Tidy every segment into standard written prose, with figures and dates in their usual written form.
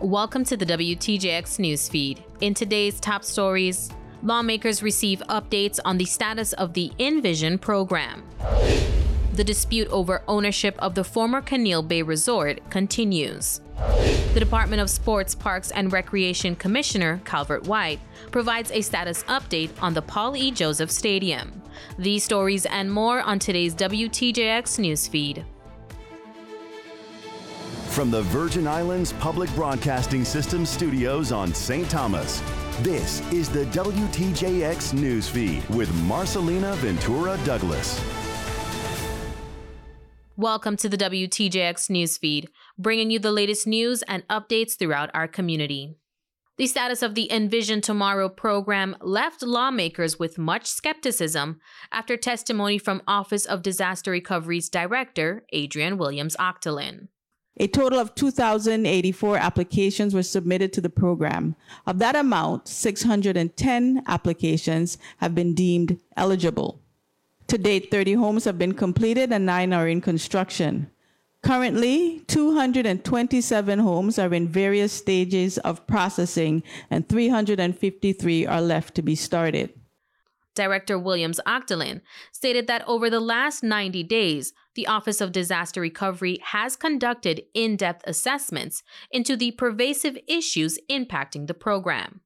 Welcome to the WTJX newsfeed. In today's top stories, lawmakers receive updates on the status of the Envision program. The dispute over ownership of the former Caneal Bay Resort continues. The Department of Sports, Parks and Recreation Commissioner, Calvert White, provides a status update on the Paul E. Joseph Stadium. These stories and more on today's WTJX newsfeed. From the Virgin Islands Public Broadcasting System studios on St. Thomas, this is the WTJX newsfeed with Marcelina Ventura-Douglas. Welcome to the WTJX newsfeed, bringing you the latest news and updates throughout our community. The status of the Envision Tomorrow program left lawmakers with much skepticism after testimony from Office of Disaster Recovery's Director, Adrianne Williams-Octalien. A total of 2,084 applications were submitted to the program. Of that amount, 610 applications have been deemed eligible. To date, 30 homes have been completed and 9 are in construction. Currently, 227 homes are in various stages of processing and 353 are left to be started. Director Williams-Octalien stated that over the last 90 days, the Office of Disaster Recovery has conducted in-depth assessments into the pervasive issues impacting the program.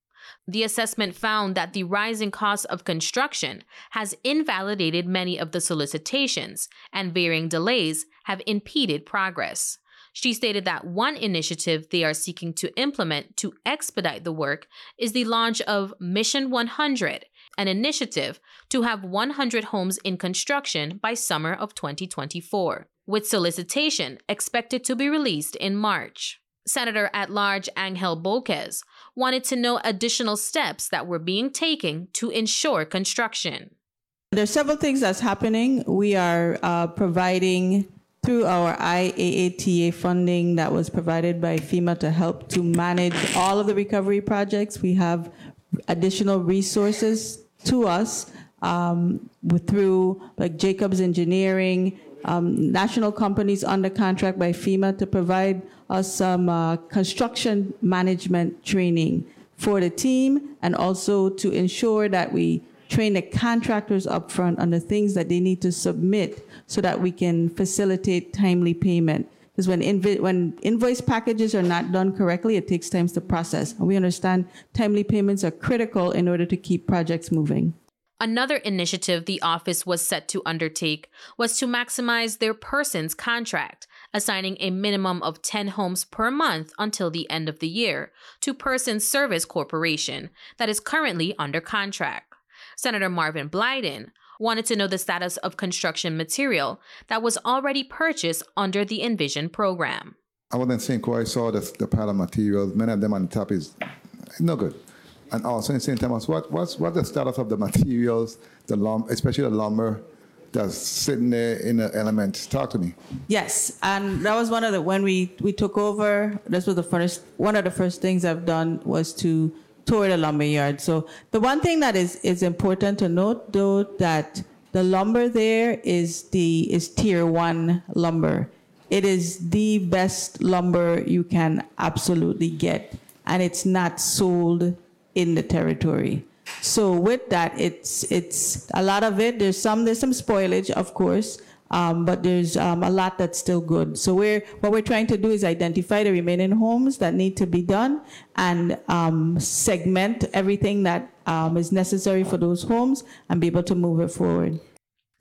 The assessment found that the rising cost of construction has invalidated many of the solicitations, and varying delays have impeded progress. She stated that one initiative they are seeking to implement to expedite the work is the launch of Mission 100, an initiative to have 100 homes in construction by summer of 2024, with solicitation expected to be released in March. Senator at large Angel Boquez wanted to know additional steps that were being taken to ensure construction. There are several things that's happening. We are providing through our IAATA funding that was provided by FEMA to help to manage all of the recovery projects. We have additional resources to us through like Jacobs Engineering, national companies under contract by FEMA to provide us some construction management training for the team, and also to ensure that we train the contractors up front on the things that they need to submit so that we can facilitate timely payment. Because when invoice packages are not done correctly, it takes time to process. And we understand timely payments are critical in order to keep projects moving. Another initiative the office was set to undertake was to maximize their person's contract, assigning a minimum of 10 homes per month until the end of the year to Person Service Corporation that is currently under contract. Senator Marvin Blyden wanted to know the status of construction material that was already purchased under the Envision program. I was in St. Croix, I saw the pile of materials. Many of them on the top is no good. And also, at the same time, what's the status of the materials, especially the lumber that's sitting there in the elements? Talk to me. Yes, and that was when we took over. This was one of the first things I've done was to tour the lumber yard. So the one thing that is important to note, though, that the lumber there is tier 1 lumber. It is the best lumber you can absolutely get, and it's not sold in the territory. So with that, it's a lot of it. There's some spoilage, of course, but there's a lot that's still good. So what we're trying to do is identify the remaining homes that need to be done and segment everything that is necessary for those homes and be able to move it forward.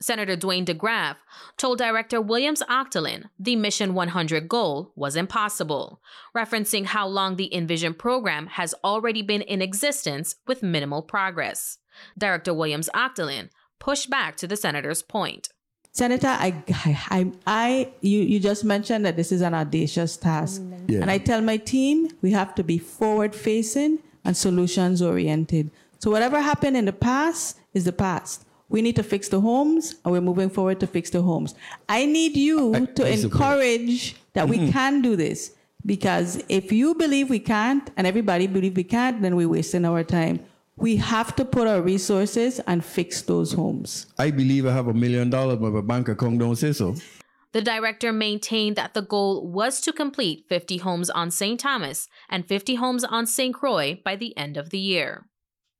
Senator Dwayne DeGraff told Director Williams-Octalien the Mission 100 goal was impossible, referencing how long the Envision program has already been in existence with minimal progress. Director Williams-Octalien pushed back to the senator's point. Senator, you just mentioned that this is an audacious task. Yeah. And I tell my team we have to be forward-facing and solutions-oriented. So whatever happened in the past is the past. We need to fix the homes, and we're moving forward to fix the homes. I need you to encourage that we can do this, because if you believe we can't and everybody believe we can't, then we're wasting our time. We have to put our resources and fix those homes. I believe I have $1 million, but my bank account don't say so. The director maintained that the goal was to complete 50 homes on St. Thomas and 50 homes on St. Croix by the end of the year.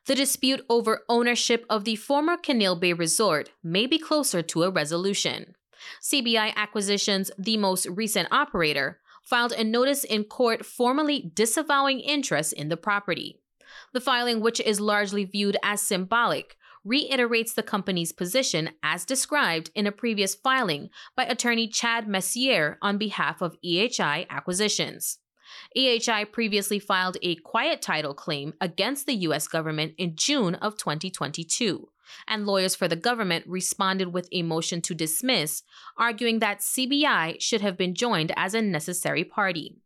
The dispute over ownership of the former Caneal Bay Resort may be closer to a resolution. CBI Acquisitions, the most recent operator, filed a notice in court formally disavowing interest in the property. The filing, which is largely viewed as symbolic, reiterates the company's position as described in a previous filing by attorney Chad Messier on behalf of EHI Acquisitions. EHI previously filed a quiet title claim against the U.S. government in June of 2022, and lawyers for the government responded with a motion to dismiss, arguing that CBI should have been joined as a necessary party.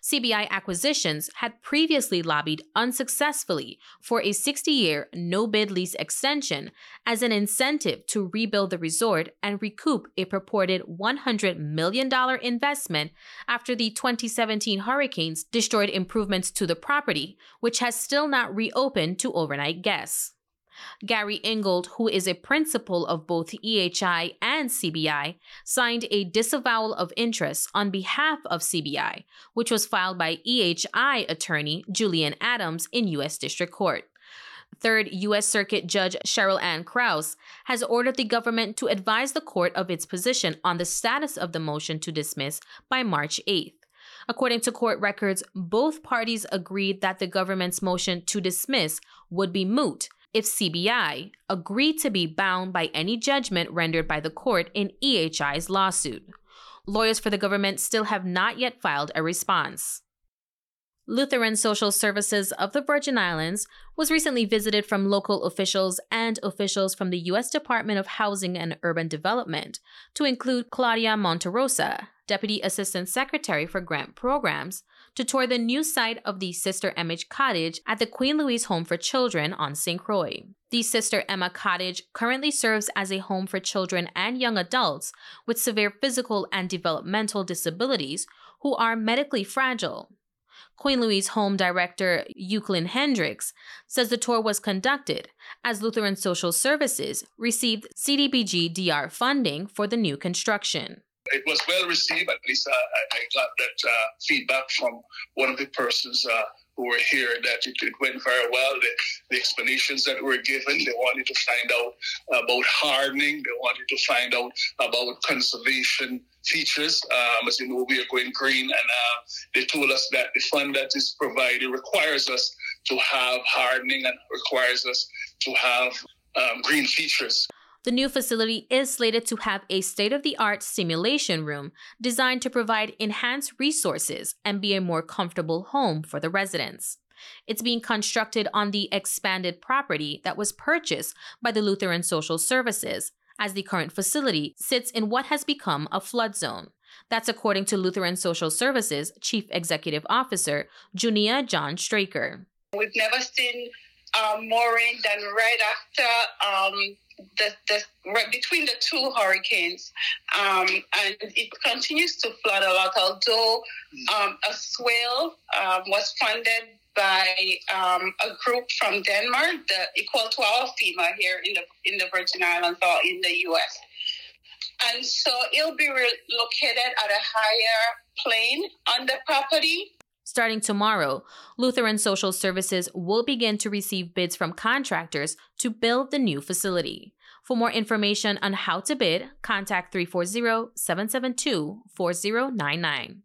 CBI Acquisitions had previously lobbied unsuccessfully for a 60-year no-bid lease extension as an incentive to rebuild the resort and recoup a purported $100 million investment after the 2017 hurricanes destroyed improvements to the property, which has still not reopened to overnight guests. Gary Ingold, who is a principal of both EHI and CBI, signed a disavowal of interest on behalf of CBI, which was filed by EHI attorney Julian Adams in U.S. District Court. Third U.S. Circuit Judge Cheryl Ann Krause has ordered the government to advise the court of its position on the status of the motion to dismiss by March 8th. According to court records, both parties agreed that the government's motion to dismiss would be moot if CBI agreed to be bound by any judgment rendered by the court in EHI's lawsuit. Lawyers for the government still have not yet filed a response. Lutheran Social Services of the Virgin Islands was recently visited from local officials and officials from the U.S. Department of Housing and Urban Development, to include Claudia Monterosa, Deputy Assistant Secretary for Grant Programs, to tour the new site of the Sister Emma Cottage at the Queen Louise Home for Children on St. Croix. The Sister Emma Cottage currently serves as a home for children and young adults with severe physical and developmental disabilities who are medically fragile. Queen Louise Home Director Euclid Hendricks says the tour was conducted as Lutheran Social Services received CDBG DR funding for the new construction. It was well received. At least I got that feedback from one of the persons who were here, that it went very well. The explanations that were given, they wanted to find out about hardening. They wanted to find out about conservation features. As you know, we are going green, and they told us that the fund that is provided requires us to have hardening and requires us to have green features. The new facility is slated to have a state-of-the-art simulation room designed to provide enhanced resources and be a more comfortable home for the residents. It's being constructed on the expanded property that was purchased by the Lutheran Social Services, as the current facility sits in what has become a flood zone. That's according to Lutheran Social Services Chief Executive Officer Junia John Straker. We've never seen more rain than right after between the two hurricanes, and it continues to flood a lot, although a swale was funded by a group from Denmark, equal to our FEMA here in the Virgin Islands or in the U.S. And so it'll be located at a higher plane on the property. Starting tomorrow, Lutheran Social Services will begin to receive bids from contractors to build the new facility. For more information on how to bid, contact 340-772-4099.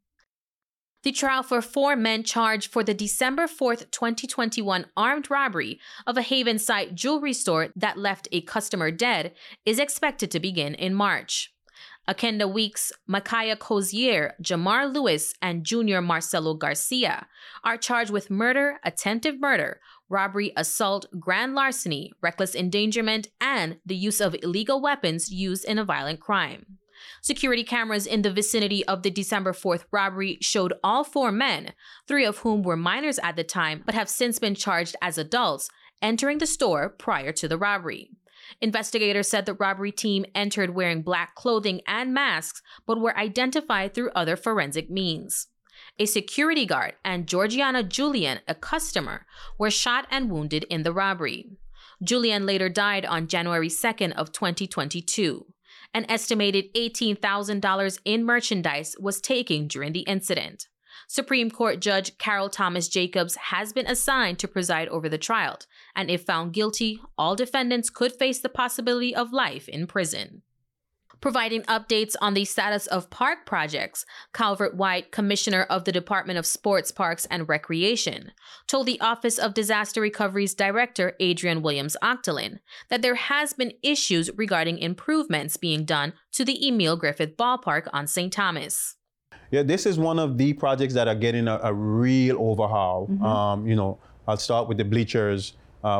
The trial for four men charged for the December 4, 2021 armed robbery of a Haven-side jewelry store that left a customer dead is expected to begin in March. Akenda Weeks, Makaya Cozier, Jamar Lewis, and Junior Marcelo Garcia are charged with murder, attempted murder, robbery, assault, grand larceny, reckless endangerment, and the use of illegal weapons used in a violent crime. Security cameras in the vicinity of the December 4th robbery showed all four men, three of whom were minors at the time but have since been charged as adults, entering the store prior to the robbery. Investigators said the robbery team entered wearing black clothing and masks, but were identified through other forensic means. A security guard and Georgiana Julian, a customer, were shot and wounded in the robbery. Julian later died on January 2nd of 2022. An estimated $18,000 in merchandise was taken during the incident. Supreme Court Judge Carol Thomas Jacobs has been assigned to preside over the trial, and if found guilty, all defendants could face the possibility of life in prison. Providing updates on the status of park projects, Calvert White, Commissioner of the Department of Sports, Parks and Recreation, told the Office of Disaster Recovery's Director, Adrianne Williams-Octalien, that there has been issues regarding improvements being done to the Emil Griffith Ballpark on St. Thomas. Yeah, this is one of the projects that are getting a real overhaul. Mm-hmm. I'll start with the bleachers.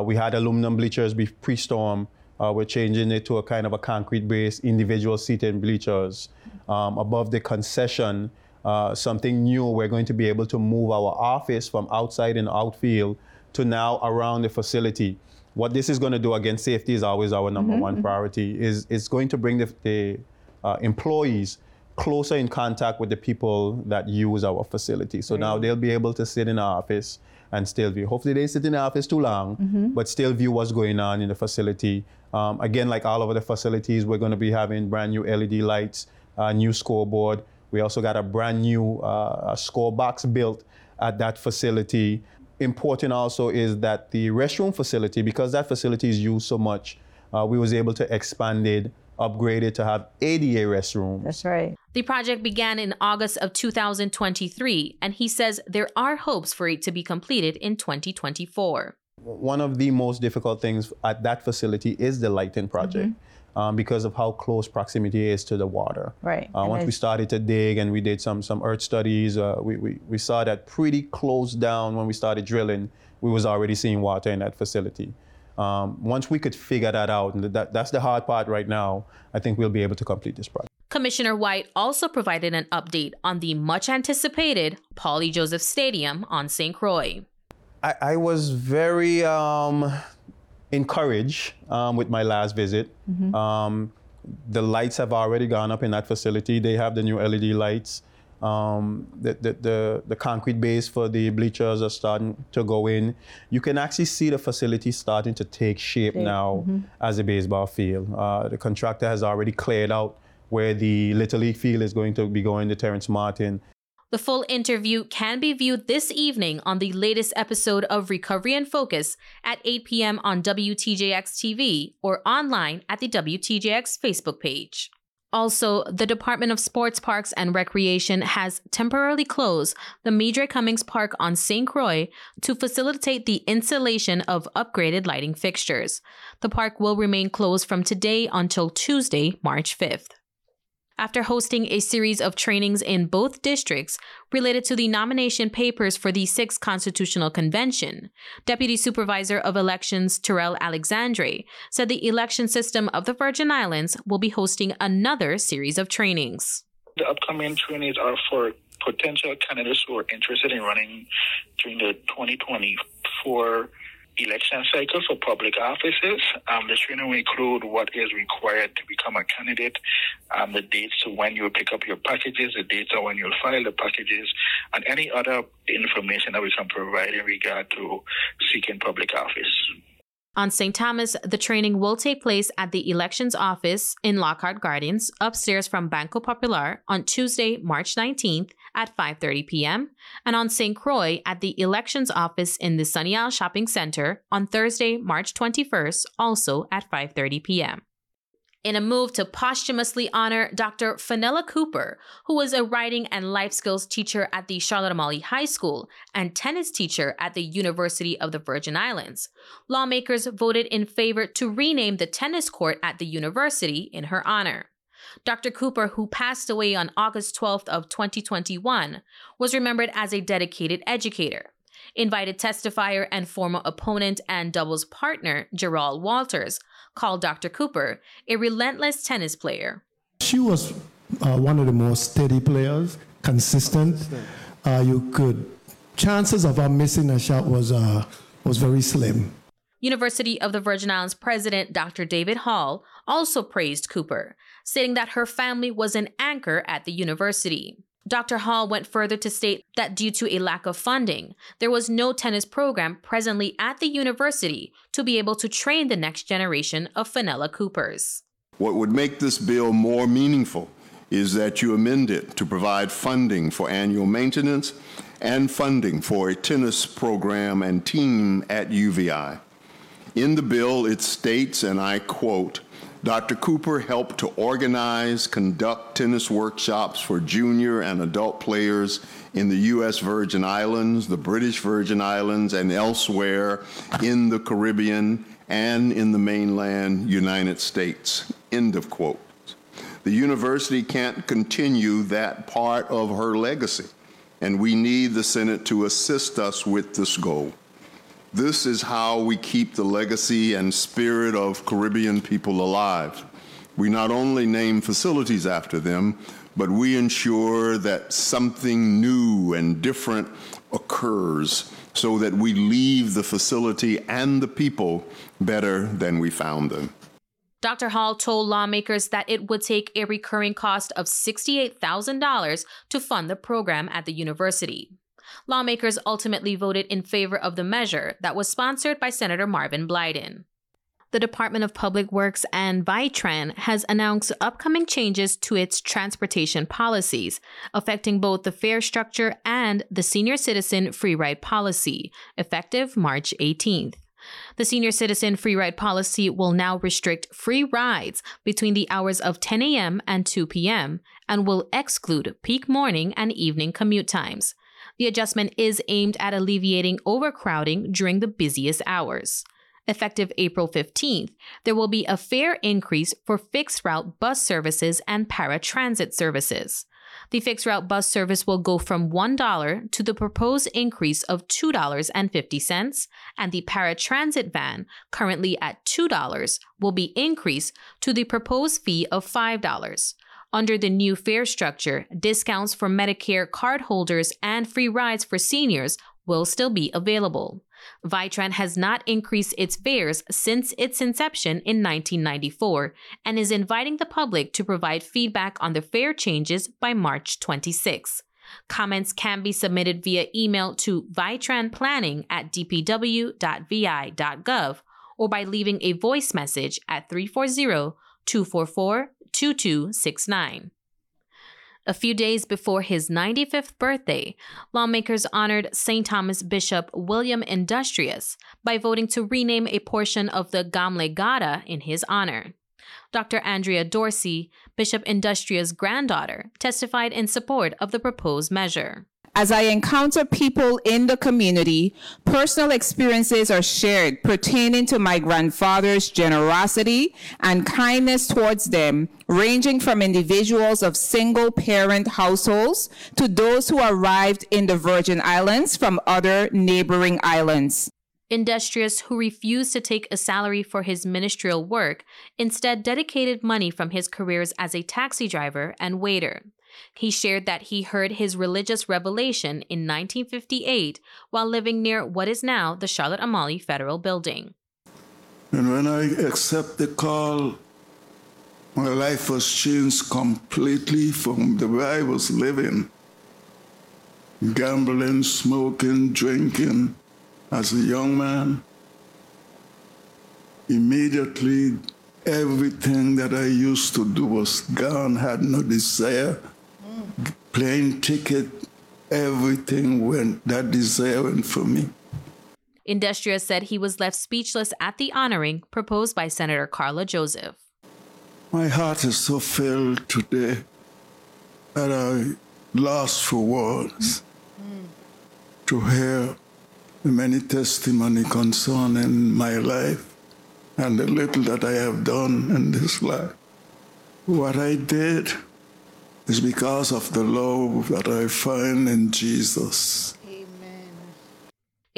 We had aluminum bleachers pre-storm. We're changing it to a kind of a concrete-based individual seating bleachers. Above the concession, something new, we're going to be able to move our office from outside in outfield to now around the facility. What this is going to do, again, safety is always our number one priority, is it's going to bring the employees closer in contact with the people that use our facility. So now they'll be able to sit in our office and still view. Hopefully they sit in the office too long, but still view what's going on in the facility. Again, like all of the facilities, we're going to be having brand new LED lights, a new scoreboard. We also got a brand new score box built at that facility. Important also is that the restroom facility, because that facility is used so much, we was able to expand it, upgrade it to have ADA restrooms. That's right. The project began in August of 2023, and he says there are hopes for it to be completed in 2024. One of the most difficult things at that facility is the lighting project because of how close proximity is to the water. Right. Once we started to dig and we did some earth studies, we saw that pretty close down when we started drilling, we was already seeing water in that facility. Once we could figure that out, and that's the hard part right now, I think we'll be able to complete this project. Commissioner White also provided an update on the much-anticipated Paul E. Joseph Stadium on St. Croix. I was very encouraged with my last visit. The lights have already gone up in that facility. They have the new LED lights. The concrete base for the bleachers are starting to go in. You can actually see the facility starting to take shape now as a baseball field. The contractor has already cleared out where the Little League field is going to be going to Terrence Martin. The full interview can be viewed this evening on the latest episode of Recovery in Focus at 8 p.m. on WTJX TV or online at the WTJX Facebook page. Also, the Department of Sports, Parks and Recreation has temporarily closed the Madre Cummings Park on St. Croix to facilitate the installation of upgraded lighting fixtures. The park will remain closed from today until Tuesday, March 5th. After hosting a series of trainings in both districts related to the nomination papers for the 6th Constitutional Convention, Deputy Supervisor of Elections Terrell Alexandre said the election system of the Virgin Islands will be hosting another series of trainings. The upcoming trainings are for potential candidates who are interested in running during the 2024 election cycle for public offices. The training will include what is required to become a candidate, the dates to when you pick up your packages, the dates on when you'll file the packages, and any other information that we can provide in regard to seeking public office. On St. Thomas, the training will take place at the Elections Office in Lockhart Gardens, upstairs from Banco Popular, on Tuesday, March 19th at 5:30 p.m., and on St. Croix at the Elections Office in the Sunny Isle Shopping Center on Thursday, March 21st, also at 5:30 p.m. In a move to posthumously honor Dr. Fanella Cooper, who was a writing and life skills teacher at the Charlotte Amalie High School and tennis teacher at the University of the Virgin Islands, lawmakers voted in favor to rename the tennis court at the university in her honor. Dr. Cooper, who passed away on August 12th of 2021, was remembered as a dedicated educator. Invited testifier and former opponent and doubles partner, Gerald Walters, called Dr. Cooper a relentless tennis player. She was one of the most steady players, consistent. Chances of her missing a shot was very slim. University of the Virgin Islands President Dr. David Hall also praised Cooper, stating that her family was an anchor at the university. Dr. Hall went further to state that due to a lack of funding, there was no tennis program presently at the university to be able to train the next generation of Fanella Coopers. What would make this bill more meaningful is that you amend it to provide funding for annual maintenance and funding for a tennis program and team at UVI. In the bill, it states, and I quote, Dr. Cooper helped to organize, conduct tennis workshops for junior and adult players in the U.S. Virgin Islands, the British Virgin Islands, and elsewhere in the Caribbean and in the mainland United States, end of quote. The university can't continue that part of her legacy, and we need the Senate to assist us with this goal. This is how we keep the legacy and spirit of Caribbean people alive. We not only name facilities after them, but we ensure that something new and different occurs so that we leave the facility and the people better than we found them. Dr. Hall told lawmakers that it would take a recurring cost of $68,000 to fund the program at the university. Lawmakers ultimately voted in favor of the measure that was sponsored by Senator Marvin Blyden. The Department of Public Works and VITRAN has announced upcoming changes to its transportation policies, affecting both the fare structure and the senior citizen free ride policy, effective March 18th. The senior citizen free ride policy will now restrict free rides between the hours of 10 a.m. and 2 p.m. and will exclude peak morning and evening commute times. The adjustment is aimed at alleviating overcrowding during the busiest hours. Effective April 15th, there will be a fare increase for fixed route bus services and paratransit services. The fixed route bus service will go from $1 to the proposed increase of $2.50, and the paratransit van, currently at $2, will be increased to the proposed fee of $5. Under the new fare structure, discounts for Medicare cardholders and free rides for seniors will still be available. VITRAN has not increased its fares since its inception in 1994 and is inviting the public to provide feedback on the fare changes by March 26. Comments can be submitted via email to vitranplanning@dpw.vi.gov or by leaving a voice message at 340-244-244. 2269. A few days before his 95th birthday, lawmakers honored St. Thomas Bishop William Industrius by voting to rename a portion of the Gamle Gata in his honor. Dr. Andrea Dorsey, Bishop Industrius' granddaughter, testified in support of the proposed measure. As I encounter people in the community, personal experiences are shared pertaining to my grandfather's generosity and kindness towards them, ranging from individuals of single-parent households to those who arrived in the Virgin Islands from other neighboring islands. Industrius, who refused to take a salary for his ministerial work, instead dedicated money from his careers as a taxi driver and waiter. He shared that he heard his religious revelation in 1958 while living near what is now the Charlotte Amalie Federal Building. And when I accepted the call, my life was changed completely from the way I was living. Gambling, smoking, drinking as a young man. Immediately, everything that I used to do was gone, had no desire. Plane ticket, everything went, that desire went for me. Industrius said he was left speechless at the honoring proposed by Senator Carla Joseph. My heart is so filled today that I lost for words to hear the many testimony concerning my life and the little that I have done in this life. What I did is because of the love that I find in Jesus. Amen.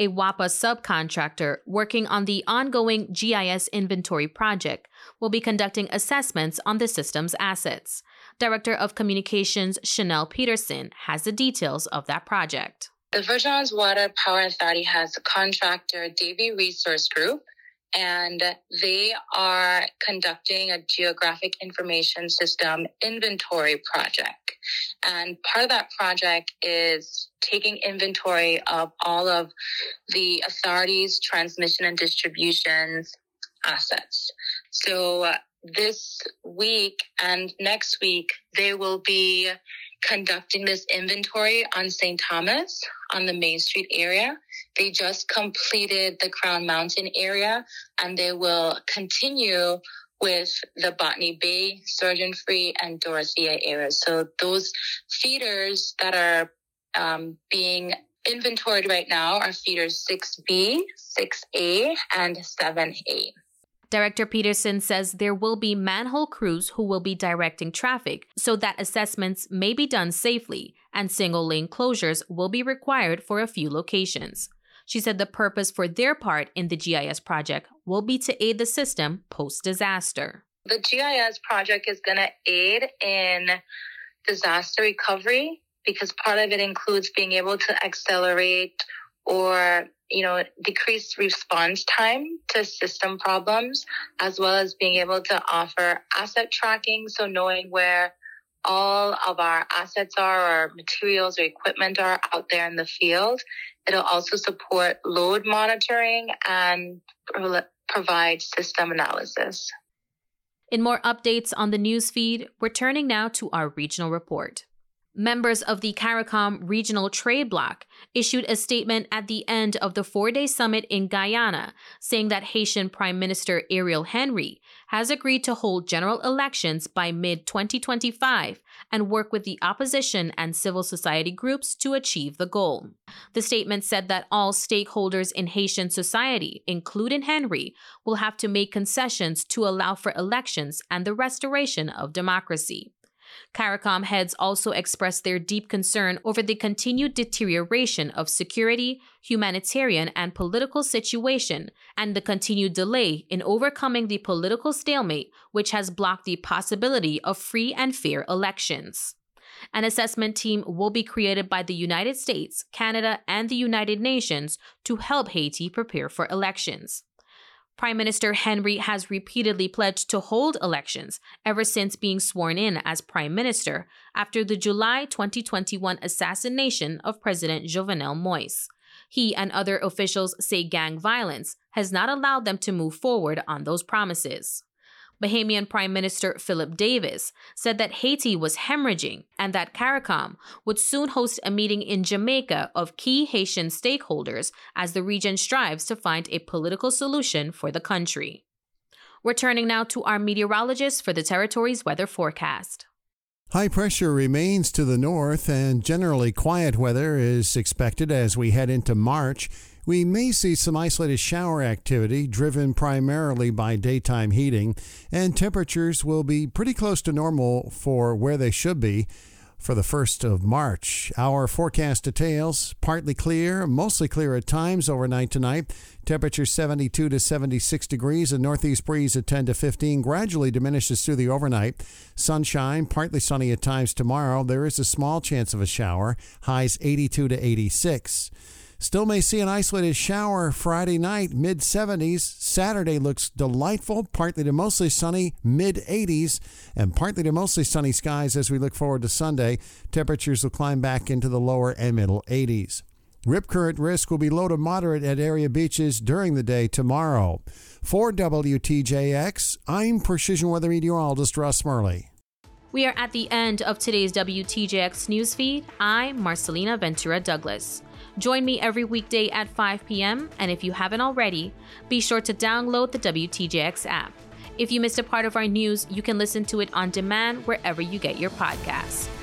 A WAPA subcontractor working on the ongoing GIS inventory project will be conducting assessments on the system's assets. Director of Communications Chanel Peterson has the details of that project. The Virgin Islands Water Power Authority has a contractor, Davy Resource Group, and they are conducting a geographic information system inventory project. And part of that project is taking inventory of all of the authority's transmission and distributions assets. So this week and next week, they will be conducting this inventory on St. Thomas, on the Main Street area. They just completed the Crown Mountain area, and they will continue with the Botany Bay, Surgeon Free, and Dorothea areas. So those feeders that are being inventoried right now are feeders 6B, 6A, and 7A. Director Peterson says there will be manhole crews who will be directing traffic so that assessments may be done safely, and single-lane closures will be required for a few locations. She said the purpose for their part in the GIS project will be to aid the system post-disaster. The GIS project is going to aid in disaster recovery because part of it includes being able to accelerate or decrease response time to system problems, as well as being able to offer asset tracking, so knowing where all of our assets are or materials or equipment are out there in the field. It'll also support load monitoring and provide system analysis. In more updates on the newsfeed, we're turning now to our regional report. Members of the CARICOM Regional Trade Bloc issued a statement at the end of the four-day summit in Guyana, saying that Haitian Prime Minister Ariel Henry has agreed to hold general elections by mid-2025 and work with the opposition and civil society groups to achieve the goal. The statement said that all stakeholders in Haitian society, including Henry, will have to make concessions to allow for elections and the restoration of democracy. CARICOM heads also expressed their deep concern over the continued deterioration of security, humanitarian, and political situation, and the continued delay in overcoming the political stalemate which has blocked the possibility of free and fair elections. An assessment team will be created by the United States, Canada, and the United Nations to help Haiti prepare for elections. Prime Minister Henry has repeatedly pledged to hold elections ever since being sworn in as Prime Minister after the July 2021 assassination of President Jovenel Moïse. He and other officials say gang violence has not allowed them to move forward on those promises. Bahamian Prime Minister Philip Davis said that Haiti was hemorrhaging and that CARICOM would soon host a meeting in Jamaica of key Haitian stakeholders as the region strives to find a political solution for the country. We're turning now to our meteorologist for the territory's weather forecast. High pressure remains to the north and generally quiet weather is expected as we head into March. We may see some isolated shower activity driven primarily by daytime heating, and temperatures will be pretty close to normal for where they should be for the 1st of March. Our forecast details, partly clear, mostly clear at times overnight tonight. Temperature 72 to 76 degrees, a northeast breeze at 10 to 15 gradually diminishes through the overnight. Sunshine, partly sunny at times tomorrow. There is a small chance of a shower, highs 82 to 86. Still may see an isolated shower Friday night, mid-70s. Saturday looks delightful, partly to mostly sunny, mid-80s, and partly to mostly sunny skies as we look forward to Sunday. Temperatures will climb back into the lower and middle 80s. Rip current risk will be low to moderate at area beaches during the day tomorrow. For WTJX, I'm Precision Weather Meteorologist Russ Murley. We are at the end of today's WTJX newsfeed. I'm Marcelina Ventura-Douglas. Join me every weekday at 5 p.m. And if you haven't already, be sure to download the WTJX app. If you missed a part of our news, you can listen to it on demand wherever you get your podcasts.